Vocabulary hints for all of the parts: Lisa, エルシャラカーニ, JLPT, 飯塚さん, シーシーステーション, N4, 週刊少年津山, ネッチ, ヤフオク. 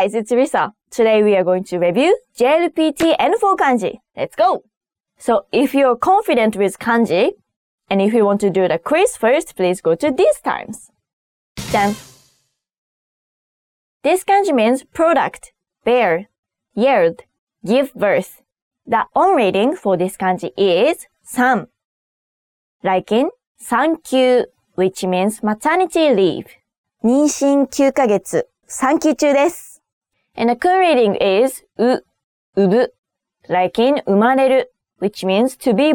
Hi guys, it's Lisa. Today we are going to review JLPT N4 kanji. Let's go! So if you're confident with kanji, and if you want to do the quiz first, please go to these times. Then, this kanji means product, bear, yield, give birth. The on reading for this kanji is san. Like in sankyu, which means maternity leave. 妊娠9ヶ月。産休中です。And the kun reading is うぶ like in 生まれる which means to be born.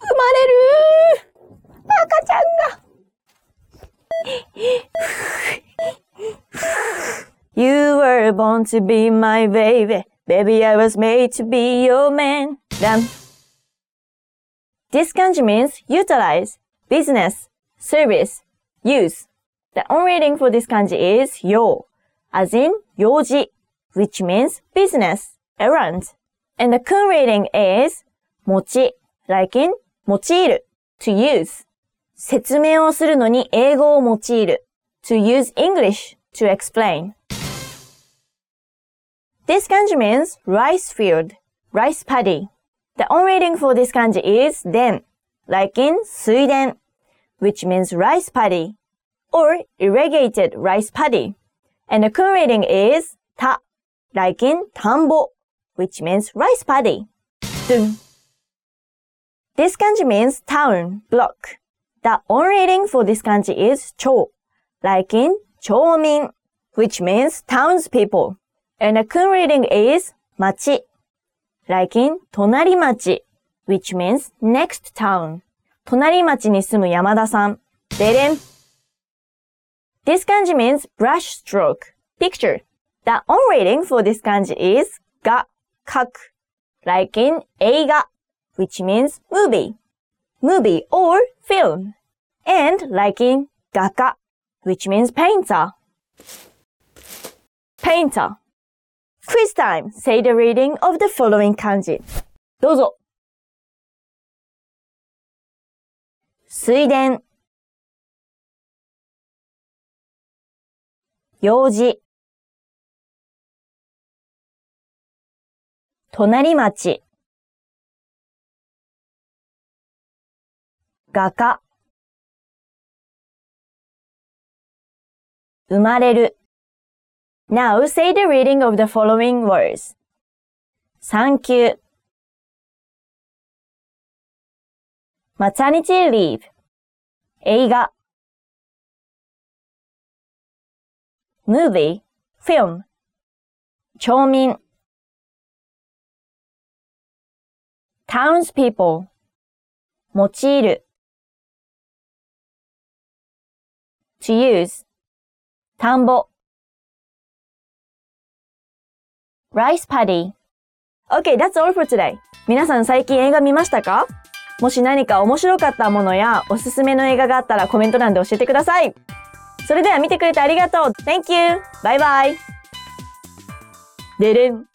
生まれる赤ちゃんがYou were born to be my baby. Baby, I was made to be your man. Then, this kanji means utilize, business, service, use.The on reading for this kanji is yo, as in yoji, which means business, errand. And the kun reading is mochi, like in 用いる to use. 説明をするのに英語を用いる to use English to explain. This kanji means rice field, rice paddy. The on reading for this kanji is den, like in 水田 which means rice paddy.Or irrigated rice paddy. And the kun reading is ta, like in tambo, which means rice paddy. Dun. This kanji means town, block. The on reading for this kanji is chou, like in choumin, which means townspeople. And the kun reading is machi, like in tonari machi, which means next town. Tonari machi に住む山田さん。でれん。This kanji means brush stroke, picture. The on reading for this kanji is ga, kaku, like in eiga, which means movie or film. And like in gaka, which means painter. Quiz time! Say the reading of the following kanji. どうぞ。水田用事隣町画家生まれる Now say the reading of the following words 産休 maternity leave 映画Movie, film, 町民 townspeople, 用いる to use, 田んぼ rice paddy. Okay, that's all for today. 皆さん最近映画見ましたか?もし何か面白かったものやおすすめの映画があったらコメント欄で教えてください。それでは見てくれてありがとう。Thank you! バイバイ。でれん。